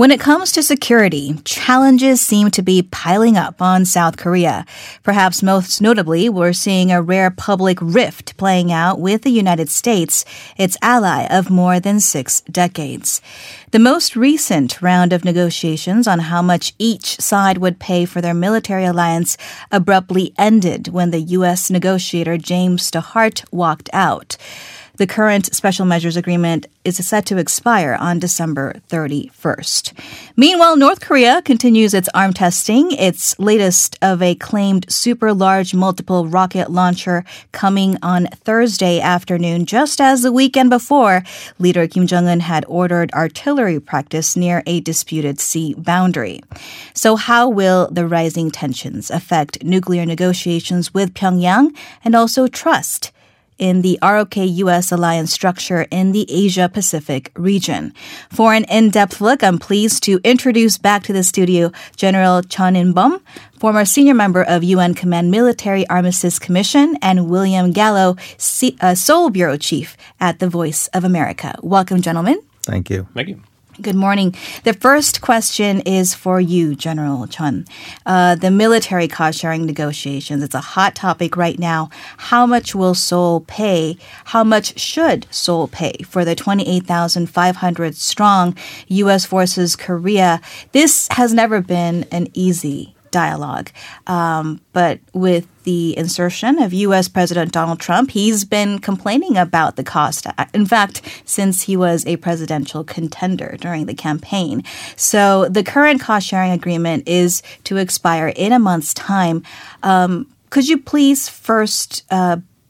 When it comes to security, challenges seem to be piling up on South Korea. Perhaps most notably, we're seeing a rare public rift playing out with the United States, its ally of more than 6 decades. The most recent round of negotiations on how much each side would pay for their military alliance abruptly ended when the U.S. negotiator James DeHart walked out. The current special measures agreement is set to expire on December 31st. Meanwhile, North Korea continues its arm testing, its latest of a claimed super-large multiple rocket launcher coming on Thursday afternoon, just as the weekend before, leader Kim Jong-un had ordered artillery practice near a disputed sea boundary. So how will the rising tensions affect nuclear negotiations with Pyongyang and also trust in the ROK-US alliance structure in the Asia-Pacific region? For an in-depth look, I'm pleased to introduce back to the studio General Chun In-bum, former senior member of UN Command Military Armistice Commission, and William Gallo, Seoul Bureau Chief at the Voice of America. Welcome, gentlemen. Thank you. Thank you. Good morning. The first question is for you, General Chun. The military cost-sharing negotiations, it's a hot topic right now. How much will Seoul pay? How much should Seoul pay for the 28,500-strong U.S. forces Korea? This has never been an easy dialogue. But with the insertion of U.S. President Donald Trump, he's been complaining about the cost, in fact, since he was a presidential contender during the campaign. So the current cost-sharing agreement is to expire in a month's time. Could you please first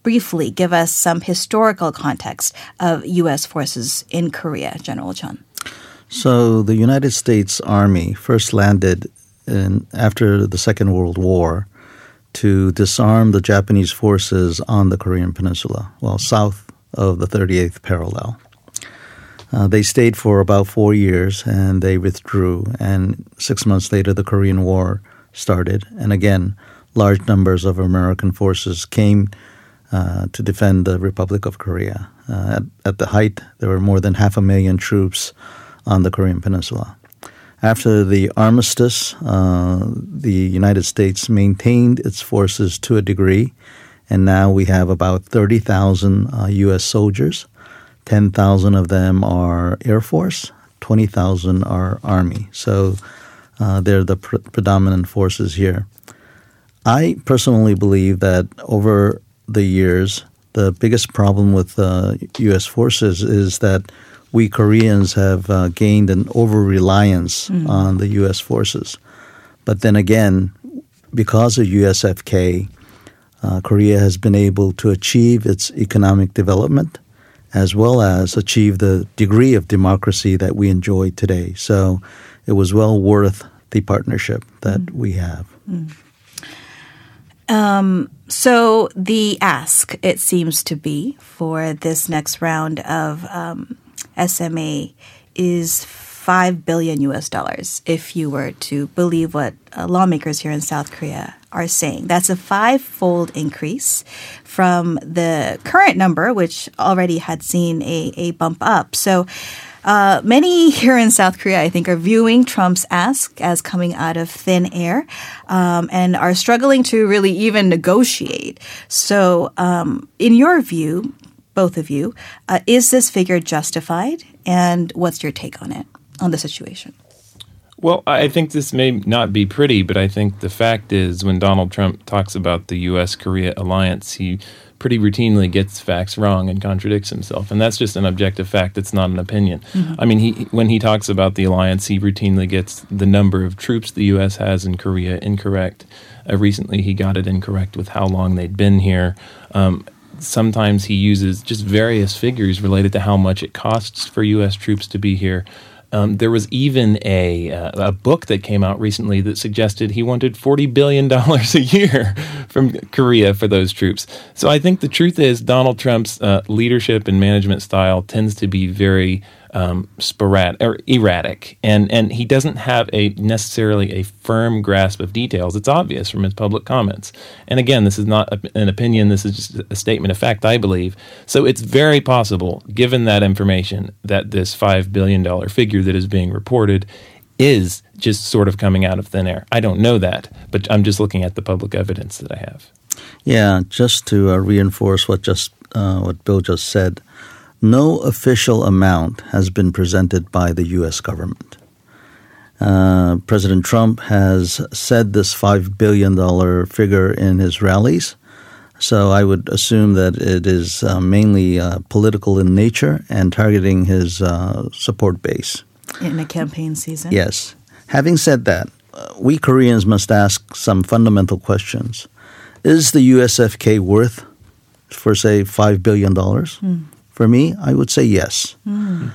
briefly give us some historical context of U.S. forces in Korea, General Chun? So the United States Army first landed after the Second World War to disarm the Japanese forces on the Korean Peninsula, well, south of the 38th parallel. They stayed for about 4 years, and they withdrew. And 6 months later, the Korean War started. And again, large numbers of American forces came to defend the Republic of Korea. At the height, there were more than 500,000 troops on the Korean Peninsula. After the armistice, the United States maintained its forces to a degree, and now we have about 30,000 U.S. soldiers. 10,000 of them are Air Force, 20,000 are Army. So they're the predominant forces here. I personally believe that over the years, the biggest problem with U.S. forces is that we Koreans have gained an over-reliance on the U.S. forces. But then again, because of USFK, Korea has been able to achieve its economic development as well as achieve the degree of democracy that we enjoy today. So it was well worth the partnership that we have. So the ask, it seems to be, for this next round of SMA is $5 billion US dollars, if you were to believe what lawmakers here in South Korea are saying. That's a 5-fold increase from the current number, which already had seen a bump up. So many here in South Korea, I think, are viewing Trump's ask as coming out of thin air and are struggling to really even negotiate. So in your view, both of you, is this figure justified? And what's your take on it, on the situation? Well, I think this may not be pretty, but I think the fact is when Donald Trump talks about the U.S.-Korea alliance, he pretty routinely gets facts wrong and contradicts himself. And that's just an objective fact. It's not an opinion. Mm-hmm. I mean, when he talks about the alliance, he routinely gets the number of troops the U.S. has in Korea incorrect. Recently, he got it incorrect with how long they'd been here. Sometimes he uses just various figures related to how much it costs for U.S. troops to be here. There was even a book that came out recently that suggested he wanted $40 billion a year from Korea for those troops. So I think the truth is Donald Trump's leadership and management style tends to be very sporadic or erratic, and he doesn't have necessarily a firm grasp of details. It's obvious from his public comments. And again, this is not an opinion. This is just a statement of fact, I believe. So it's very possible, given that information, that this $5 billion figure that is being reported is just sort of coming out of thin air. I don't know that, but I'm just looking at the public evidence that I have. Yeah, just to reinforce what Bill just said, no official amount has been presented by the U.S. government. President Trump has said this $5 billion figure in his rallies, so I would assume that it is mainly political in nature and targeting his support base. In a campaign season? Yes. Having said that, we Koreans must ask some fundamental questions. Is the USFK worth, for say, $5 billion? Mm. For me, I would say yes. Mm.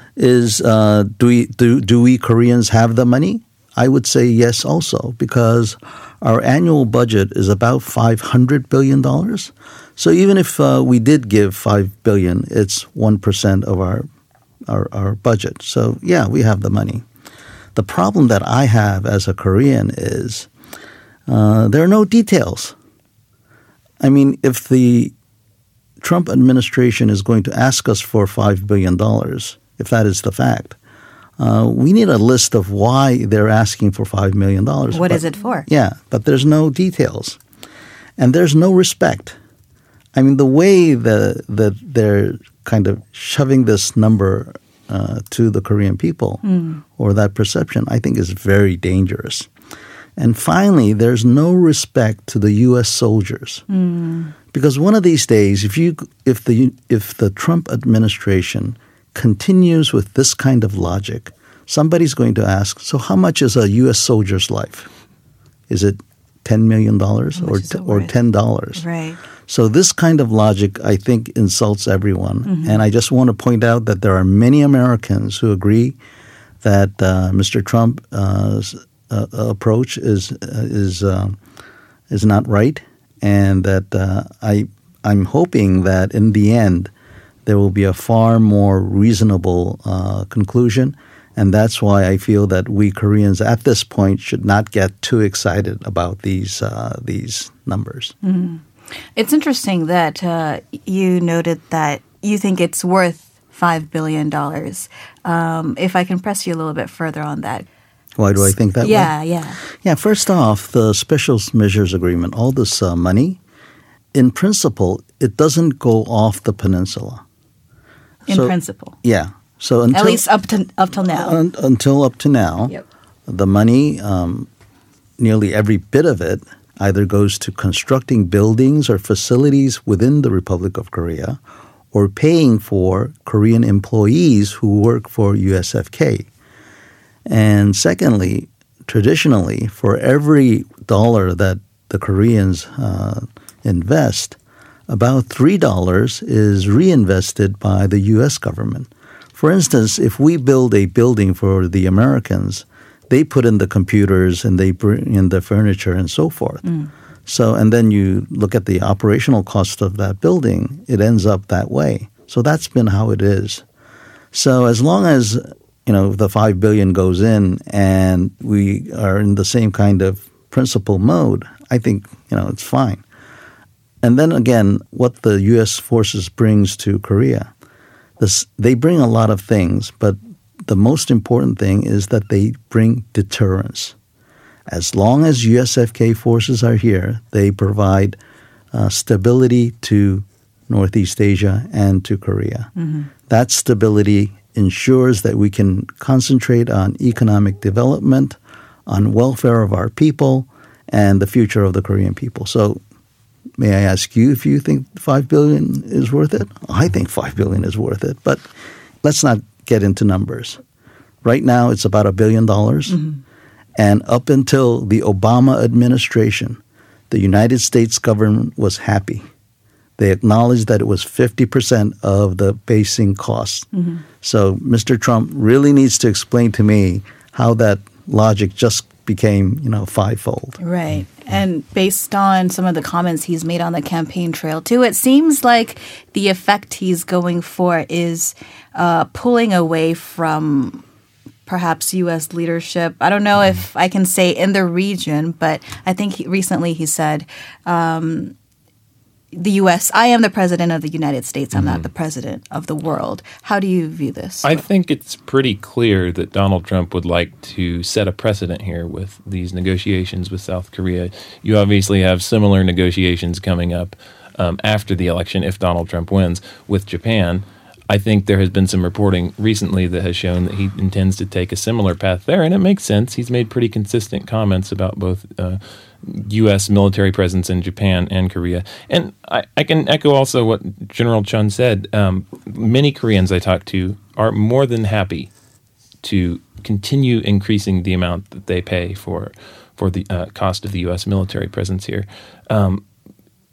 Do we Koreans have the money? I would say yes also, because our annual budget is about $500 billion. So even if we did give $5 billion, it's 1% of our budget. So yeah, we have the money. The problem that I have as a Korean is there are no details. I mean, if the Trump administration is going to ask us for $5 billion, if that is the fact, we need a list of why they're asking for $5 million. What is it for? Yeah, but there's no details. And there's no respect. I mean, the way that they're kind of shoving this number to the Korean people or that perception, I think is very dangerous. And finally, there's no respect to the U.S. soldiers. Mm. Because one of these days, if the Trump administration continues with this kind of logic, somebody's going to ask, so how much is a U.S. soldier's life? Is it $10 million or $10? Right. So this kind of logic, I think, insults everyone. Mm-hmm. And I just want to point out that there are many Americans who agree that Mr. Trump's approach is not right, and that I'm hoping that in the end there will be a far more reasonable conclusion. And that's why I feel that we Koreans at this point should not get too excited about these numbers. Mm-hmm. It's interesting that you noted that you think it's worth $5 billion. If I can press you a little bit further on that. Why do I think that way? Yeah, first off, the Special Measures Agreement, all this money, in principle, it doesn't go off the peninsula. In principle? Yeah. So until, at least up till now. Yep. The money, nearly every bit of it, either goes to constructing buildings or facilities within the Republic of Korea or paying for Korean employees who work for USFK. And secondly, traditionally, for every dollar that the Koreans invest, about $3 is reinvested by the U.S. government. For instance, if we build a building for the Americans, they put in the computers and they bring in the furniture and so forth. Mm. So, and then you look at the operational cost of that building, it ends up that way. So that's been how it is. So as long as the $5 billion goes in and we are in the same kind of principle mode, I think, it's fine. And then again, what the U.S. forces brings to Korea, they bring a lot of things, but the most important thing is that they bring deterrence. As long as USFK forces are here, they provide stability to Northeast Asia and to Korea. Mm-hmm. That stability ensures that we can concentrate on economic development, on welfare of our people, and the future of the Korean people. So may I ask you if you think $5 billion is worth it? I think $5 billion is worth it, but let's not get into numbers. Right now, it's about $1 billion. Mm-hmm. And up until the Obama administration, the United States government was happy. They acknowledged that it was 50% of the basing cost. Mm-hmm. So Mr. Trump really needs to explain to me how that logic just became, fivefold. Right. And based on some of the comments he's made on the campaign trail, too, it seems like the effect he's going for is pulling away from perhaps U.S. leadership. I don't know if I can say in the region, but I think recently he said the U.S. I am the president of the United States. I'm not the president of the world. How do you view this? I think it's pretty clear that Donald Trump would like to set a precedent here with these negotiations with South Korea. You obviously have similar negotiations coming up after the election if Donald Trump wins with Japan. I think there has been some reporting recently that has shown that he intends to take a similar path there, and it makes sense. He's made pretty consistent comments about both U.S. military presence in Japan and Korea. And I can echo also what General Chun said. Many Koreans I talk to are more than happy to continue increasing the amount that they pay for the cost of the U.S. military presence here.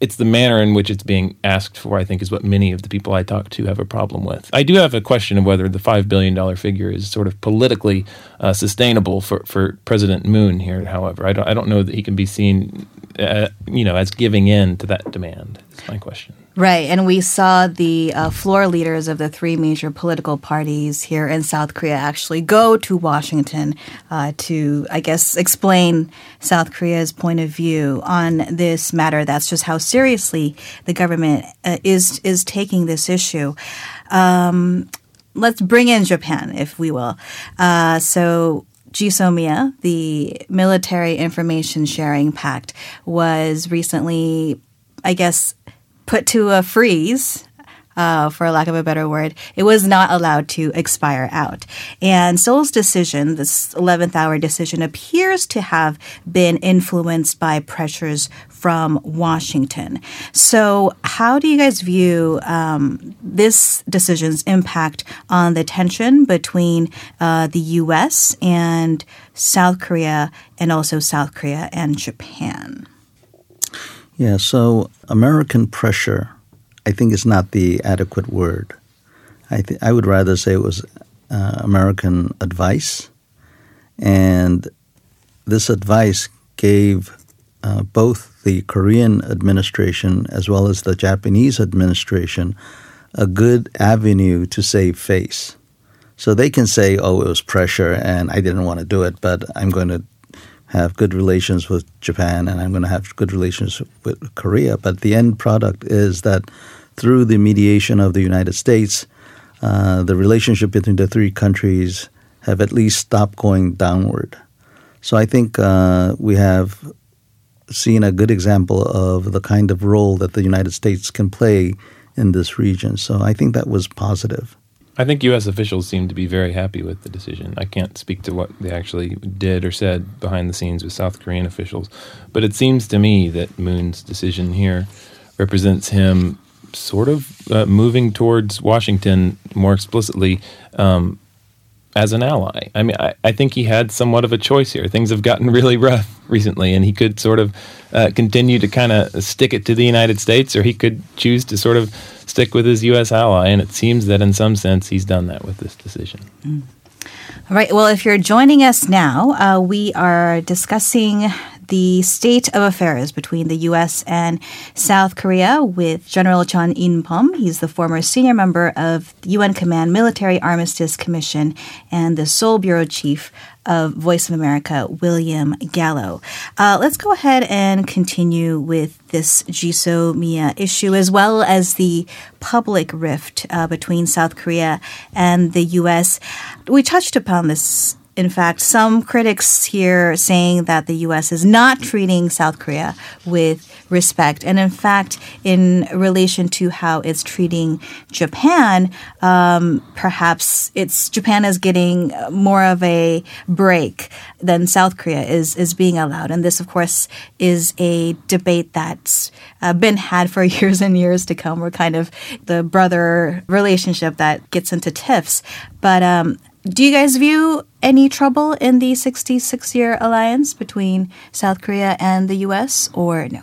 It's the manner in which it's being asked for, I think, is what many of the people I talk to have a problem with. I do have a question of whether the $5 billion figure is sort of politically sustainable for President Moon here, however. I don't know that he can be seen as giving in to that demand, is my question. Right, and we saw the floor leaders of the three major political parties here in South Korea actually go to Washington to, I guess, explain South Korea's point of view on this matter. That's just how seriously the government is taking this issue. Let's bring in Japan, if we will. So GSOMIA, the Military Information Sharing Pact, was recently, I guess, put to a freeze, for lack of a better word. It was not allowed to expire out. And Seoul's decision, this 11th hour decision, appears to have been influenced by pressures from Washington. So how do you guys view this decision's impact on the tension between the U.S. and South Korea, and also South Korea and Japan? Yeah, so American pressure, I think, is not the adequate word. I would rather say it was American advice. And this advice gave both the Korean administration as well as the Japanese administration a good avenue to save face. So they can say, oh, it was pressure and I didn't want to do it, but I'm going to have good relations with Japan, and I'm going to have good relations with Korea. But the end product is that through the mediation of the United States, the relationship between the three countries have at least stopped going downward. So I think we have seen a good example of the kind of role that the United States can play in this region. So I think that was positive. I think U.S. officials seem to be very happy with the decision. I can't speak to what they actually did or said behind the scenes with South Korean officials, but it seems to me that Moon's decision here represents him sort of moving towards Washington more explicitly as an ally. I mean, I think he had somewhat of a choice here. Things have gotten really rough recently, and he could sort of continue to kind of stick it to the United States, or he could choose to sort of stick with his U.S. ally, and it seems that in some sense he's done that with this decision. Mm. All right. Well, if you're joining us now, we are discussing the state of affairs between the U.S. and South Korea with General Chun In-bum. He's the former senior member of the UN Command Military Armistice Commission and the Seoul Bureau Chief of Voice of America, William Gallo. Let's go ahead and continue with this GSOMIA issue, as well as the public rift between South Korea and the U.S. We touched upon this. In fact, some critics here saying that the U.S. is not treating South Korea with respect. And in fact, in relation to how it's treating Japan, perhaps Japan is getting more of a break than South Korea is being allowed. And this, of course, is a debate that's been had for years and years to come. We're kind of the brother relationship that gets into tiffs. But do you guys view any trouble in the 66-year alliance between South Korea and the U.S., or no?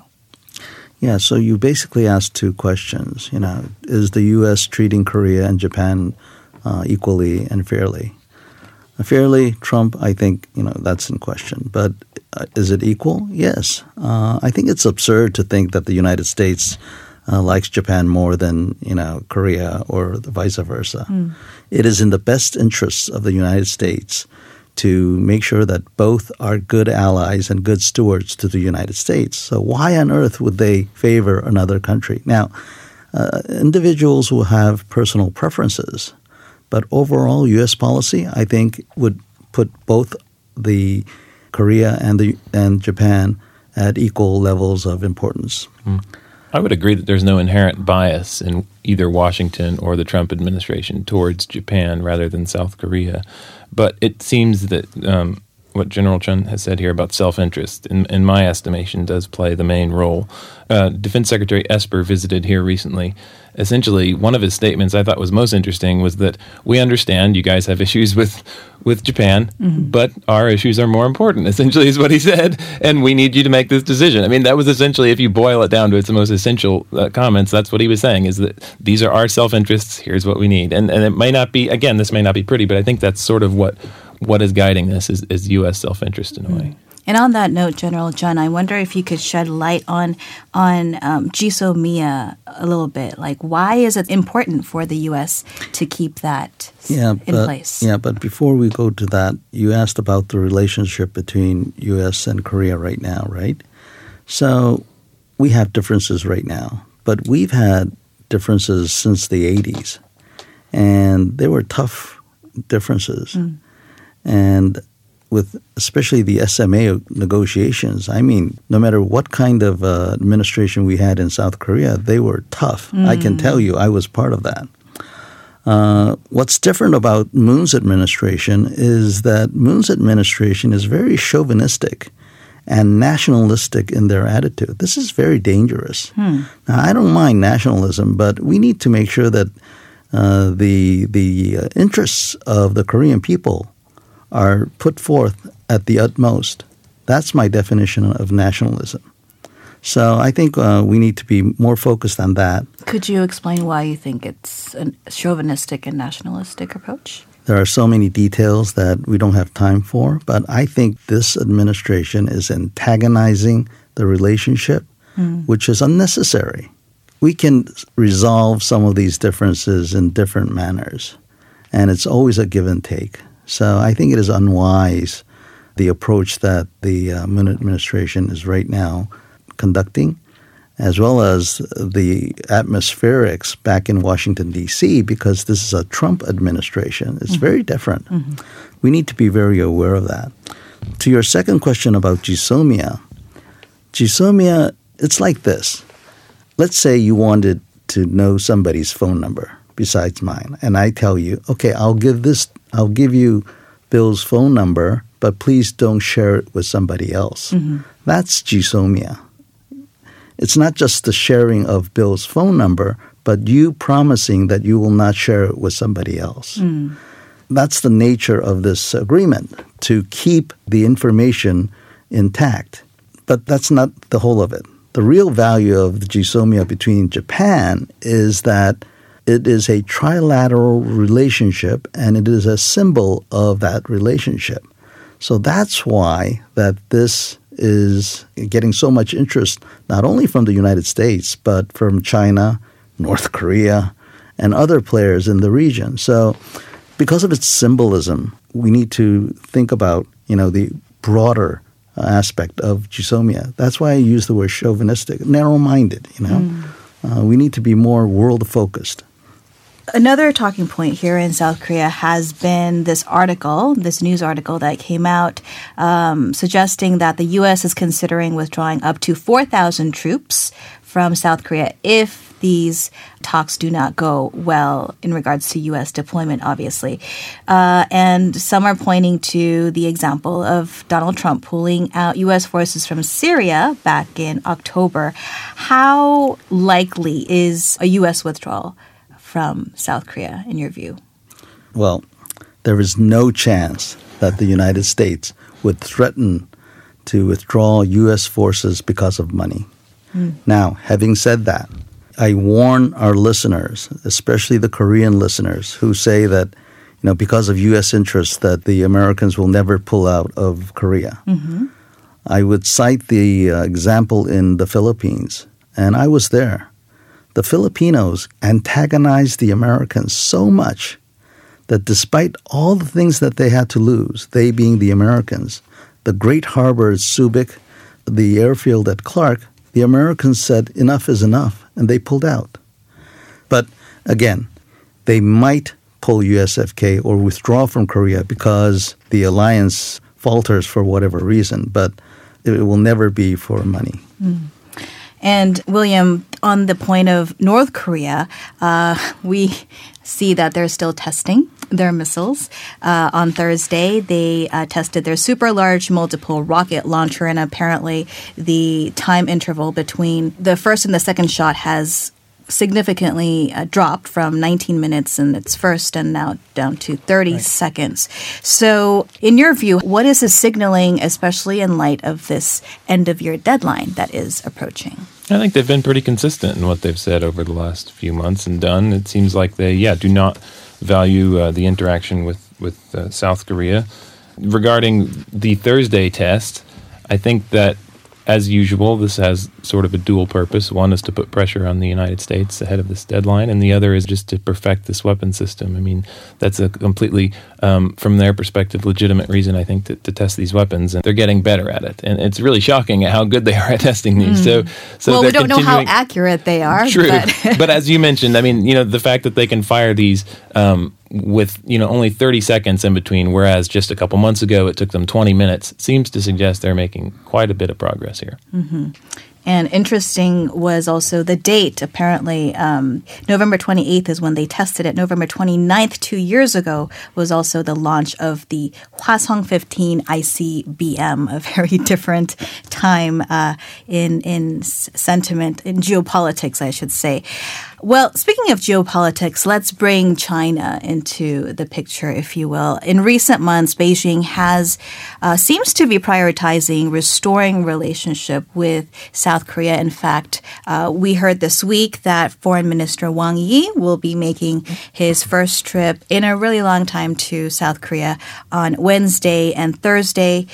Yeah, so you basically asked two questions. Is the U.S. treating Korea and Japan equally and fairly? Fairly, Trump, I think, that's in question. But is it equal? Yes. I think it's absurd to think that the United States likes Japan more than, Korea or vice versa. Mm. It is in the best interests of the United States to make sure that both are good allies and good stewards to the United States. So why on earth would they favor another country? Now, individuals will have personal preferences, but overall U.S. policy, I think, would put both the Korea and Japan at equal levels of importance. Mm. I would agree that there's no inherent bias in either Washington or the Trump administration towards Japan rather than South Korea. But it seems that what General Chun has said here about self-interest, in my estimation, does play the main role. Defense Secretary Esper visited here recently. Essentially, one of his statements I thought was most interesting was that we understand you guys have issues with Japan, mm-hmm. but our issues are more important, essentially is what he said, and we need you to make this decision. I mean, that was essentially, if you boil it down to its most essential comments, that's what he was saying, is that these are our self-interests, here's what we need. And it may not be, again, this may not be pretty, but I think that's sort of what is guiding this is U.S. self-interest in a way. And on that note, General Chun, I wonder if you could shed light on GSOMIA a little bit. Like, why is it important for the U.S. to keep that in place? Yeah, but before we go to that, you asked about the relationship between U.S. and Korea right now, right? So we have differences right now, but we've had differences since the 80s. And they were tough differences. Mm. And with especially the SMA negotiations, I mean, no matter what kind of administration we had in South Korea, they were tough. Mm. I can tell you, I was part of that. What's different about Moon's administration is that Moon's administration is very chauvinistic and nationalistic in their attitude. This is very dangerous. Hmm. Now, I don't mind nationalism, but we need to make sure that the interests of the Korean people are put forth at the utmost. That's my definition of nationalism. So I think we need to be more focused on that. Could you explain why you think it's a chauvinistic and nationalistic approach? There are so many details that we don't have time for, but I think this administration is antagonizing the relationship, which is unnecessary. We can resolve some of these differences in different manners, and it's always a give and take. So I think it is unwise, the approach that the Moon administration is right now conducting, as well as the atmospherics back in Washington, D.C., because this is a Trump administration. It's mm-hmm. very different. Mm-hmm. We need to be very aware of that. To your second question about GSOMIA, GSOMIA, it's like this. Let's say you wanted to know somebody's phone number besides mine, and I tell you, okay, I'll give you Bill's phone number, but please don't share it with somebody else. Mm-hmm. That's GSOMIA. It's not just the sharing of Bill's phone number, but you promising that you will not share it with somebody else. Mm. That's the nature of this agreement, to keep the information intact. But that's not the whole of it. The real value of the GSOMIA between Japan is that it is a trilateral relationship, and it is a symbol of that relationship. So that's why that this is getting so much interest, not only from the United States, but from China, North Korea, and other players in the region. So because of its symbolism, we need to think about, the broader aspect of GSOMIA. That's why I use the word chauvinistic, narrow-minded, we need to be more world-focused. Another talking point here in South Korea has been this news article that came out suggesting that the U.S. is considering withdrawing up to 4,000 troops from South Korea if these talks do not go well in regards to U.S. deployment, obviously. And some are pointing to the example of Donald Trump pulling out U.S. forces from Syria back in October. How likely is a U.S. withdrawal from South Korea, in your view? Well, there is no chance that the United States would threaten to withdraw U.S. forces because of money. Mm. Now, having said that, I warn our listeners, especially the Korean listeners, who say that, because of U.S. interests that the Americans will never pull out of Korea. Mm-hmm. I would cite the example in the Philippines, and I was there. The Filipinos antagonized the Americans so much that despite all the things that they had to lose, they being the Americans, the great harbor at Subic, the airfield at Clark, the Americans said enough is enough, and they pulled out. But again, they might pull USFK or withdraw from Korea because the alliance falters for whatever reason, but it will never be for money. Mm. And William, on the point of North Korea, we see that they're still testing their missiles. On Thursday, they tested their super large multiple rocket launcher, and apparently the time interval between the first and the second shot has significantly dropped from 19 minutes in its first and now down to 30 seconds. So in your view, what is the signaling, especially in light of this end-of-year deadline that is approaching? I think they've been pretty consistent in what they've said over the last few months and done. It seems like they, do not value the interaction with South Korea. Regarding the Thursday test, I think that as usual, this has sort of a dual purpose. One is to put pressure on the United States ahead of this deadline, and the other is just to perfect this weapon system. I mean, that's a completely, from their perspective, legitimate reason, I think, to test these weapons. And they're getting better at it. And it's really shocking at how good they are at testing these. So we don't know how accurate they are. True. But, but as you mentioned, I mean, the fact that they can fire these with only 30 seconds in between, whereas just a couple months ago it took them 20 minutes, seems to suggest they're making quite a bit of progress here. Mm-hmm. And interesting was also the date. Apparently, November 28th is when they tested it. November 29th, 2 years ago, was also the launch of the Hwasong 15 ICBM, a very different time in sentiment, in geopolitics, I should say. Well, speaking of geopolitics, let's bring China into the picture, if you will. In recent months, Beijing seems to be prioritizing restoring relationship with South Korea. In fact, we heard this week that Foreign Minister Wang Yi will be making his first trip in a really long time to South Korea on Wednesday and Thursday.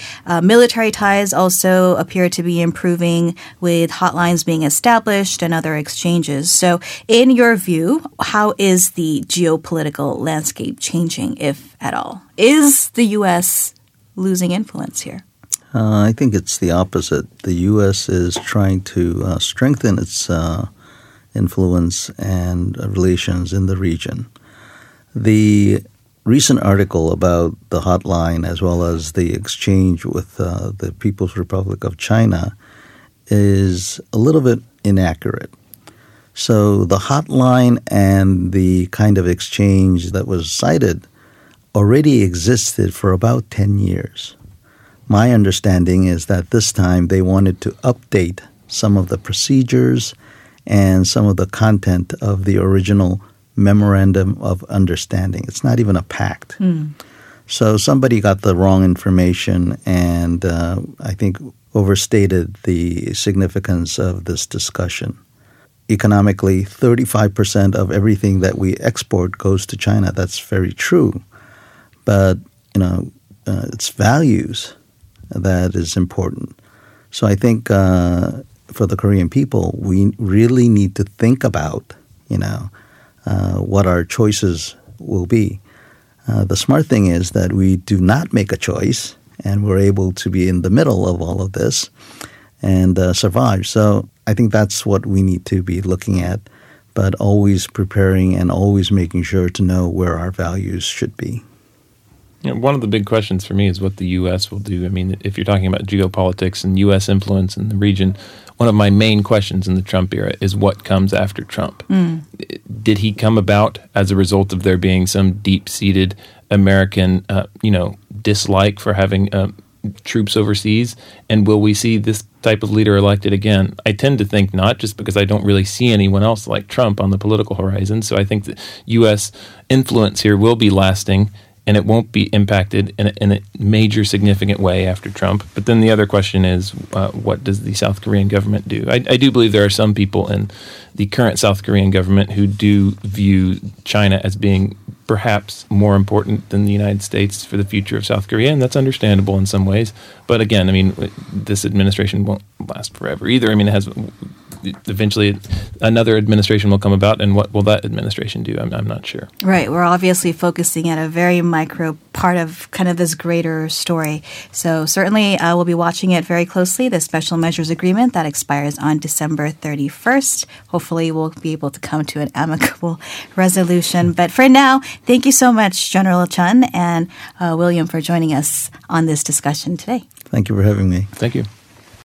Military ties also appear to be improving, with hotlines being established and other exchanges. So in your view, how is the geopolitical landscape changing, if at all? Is the U.S. losing influence here? I think it's the opposite. The U.S. is trying to strengthen its influence and relations in the region. The recent article about the hotline, as well as the exchange with the People's Republic of China, is a little bit inaccurate. So the hotline and the kind of exchange that was cited already existed for about 10 years. My understanding is that this time they wanted to update some of the procedures and some of the content of the original memorandum of understanding. It's not even a pact. Mm. So somebody got the wrong information and I think overstated the significance of this discussion. Economically, 35% of everything that we export goes to China. That's very true. But, it's values that is important. So I think for the Korean people, we really need to think about, what our choices will be. The smart thing is that we do not make a choice, and we're able to be in the middle of all of this and survive. So I think that's what we need to be looking at, but always preparing and always making sure to know where our values should be. One of the big questions for me is what the U.S. will do. I mean, if you're talking about geopolitics and U.S. influence in the region, one of my main questions in the Trump era is what comes after Trump. Mm. Did he come about as a result of there being some deep-seated American, dislike for having troops overseas? And will we see this type of leader elected again? I tend to think not, just because I don't really see anyone else like Trump on the political horizon. So I think the U.S. influence here will be lasting, and it won't be impacted in a major significant way after Trump. But then the other question is, what does the South Korean government do? I do believe there are some people in the current South Korean government who do view China as being perhaps more important than the United States for the future of South Korea, and that's understandable in some ways. But again, I mean, this administration won't last forever either. I mean, it has eventually another administration will come about, and what will that administration do? I'm not sure. Right. We're obviously focusing at a very micro part of kind of this greater story. So certainly we'll be watching it very closely, the Special Measures Agreement that expires on December 31st. Hopefully we'll be able to come to an amicable resolution. But for now, thank you so much, General Chun and William, for joining us on this discussion today. Thank you for having me. Thank you.